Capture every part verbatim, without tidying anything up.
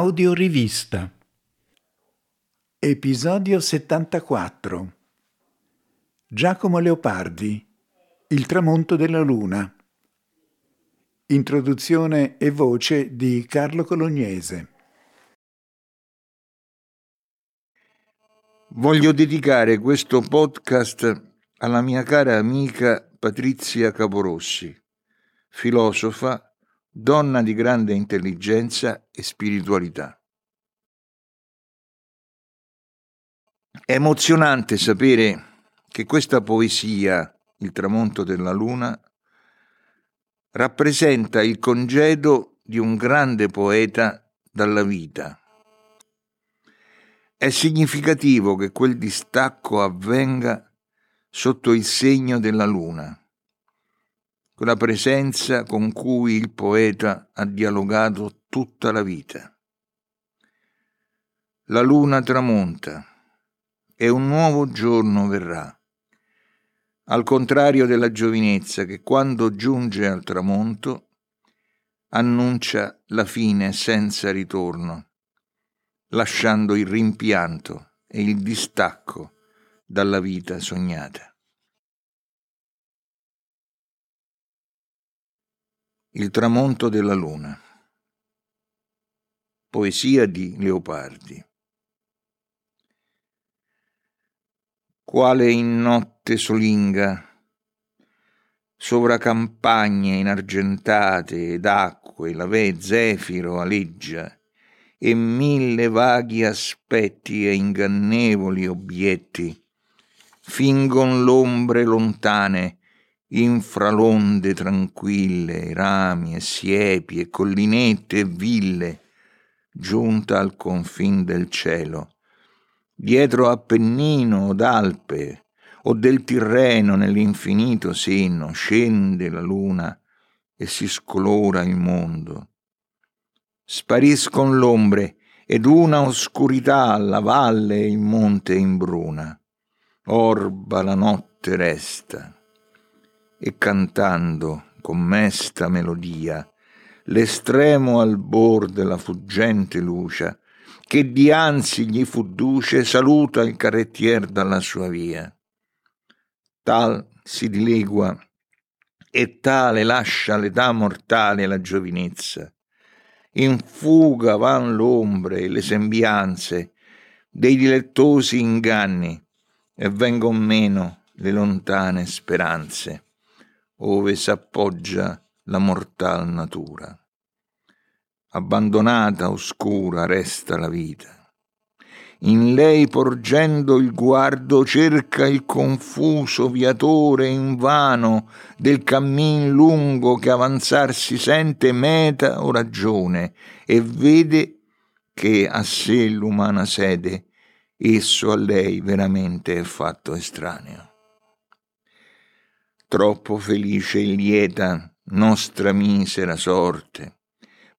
Audiorivista. Episodio settantaquattro. Giacomo Leopardi. Il tramonto della luna. Introduzione e voce di Carlo Colognese. Voglio dedicare questo podcast alla mia cara amica Patrizia Caporossi, filosofa, donna di grande intelligenza e spiritualità. È emozionante sapere che questa poesia, Il tramonto della luna, rappresenta il congedo di un grande poeta dalla vita. È significativo che quel distacco avvenga sotto il segno della luna, quella presenza con cui il poeta ha dialogato tutta la vita. La luna tramonta e un nuovo giorno verrà, al contrario della giovinezza che quando giunge al tramonto annuncia la fine senza ritorno, lasciando il rimpianto e il distacco dalla vita sognata. Il tramonto della luna. Poesia di Leopardi. Quale in notte solinga, sovra campagne inargentate ed acque, l'ave zefiro aleggia, e mille vaghi aspetti e ingannevoli obietti fingon l'ombre lontane infra l'onde tranquille, rami e siepi e collinette e ville, giunta al confin del cielo dietro Appennino o d'Alpe o del Tirreno. Nell'infinito seno scende la luna e si scolora il mondo. Spariscon l'ombre ed una oscurità la valle e il monte imbruna. Orba la notte resta e cantando con mesta melodia l'estremo albor della fuggente luce che dianzi gli fu duce saluta il carrettier dalla sua via. Tal si dilegua e tale lascia l'età mortale e la giovinezza. In fuga van l'ombre e le sembianze dei dilettosi inganni e vengon meno le lontane speranze, ove s'appoggia la mortal natura. Abbandonata, oscura resta la vita. In lei porgendo il guardo cerca il confuso viatore invano del cammin lungo che avanzar si sente meta o ragione e vede che a sé l'umana sede esso a lei veramente è fatto estraneo. Troppo felice e lieta nostra misera sorte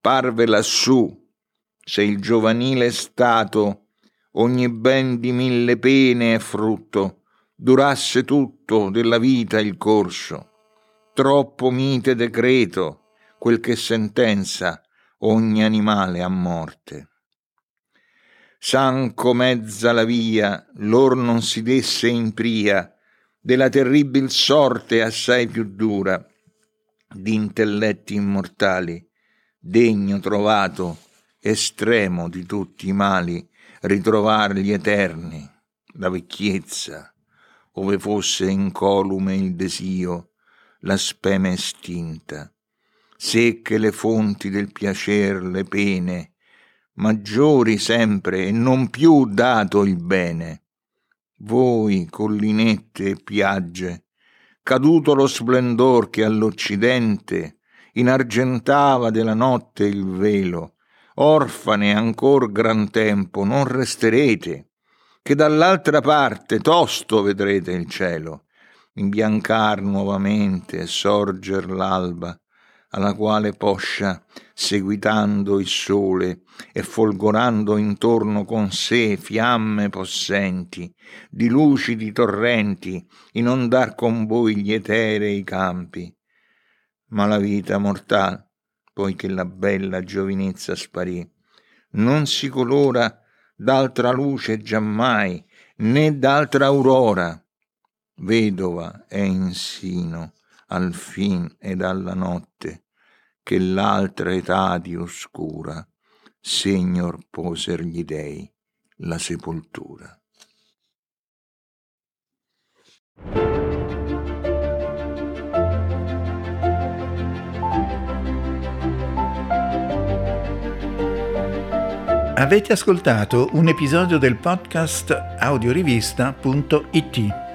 parve lassù se il giovanile stato ogni ben di mille pene è frutto, durasse tutto della vita il corso. Troppo mite decreto, quel che sentenza ogni animale a morte. Sanco mezza la via, lor non si desse in pria, della terribil sorte assai più dura, di intelletti immortali, degno trovato, estremo di tutti i mali, ritrovar gli eterni, la vecchiezza, ove fosse incolume il desio, la speme estinta, secche le fonti del piacer, le pene, maggiori sempre e non più dato il bene. Voi, collinette e piagge, caduto lo splendor che all'Occidente inargentava della notte il velo, orfane ancor gran tempo non resterete, che dall'altra parte tosto vedrete il cielo imbiancar nuovamente e sorger l'alba, alla quale poscia, seguitando il sole e folgorando intorno con sé fiamme possenti, di lucidi torrenti, inondar con voi gli eterei campi. Ma la vita mortal, poiché la bella giovinezza sparì, non si colora d'altra luce giammai, né d'altra aurora. Vedova è insino al fin ed alla notte, che l'altra età di oscura segnor poser gli dei la sepoltura. Avete ascoltato un episodio del podcast audiorivista punto it.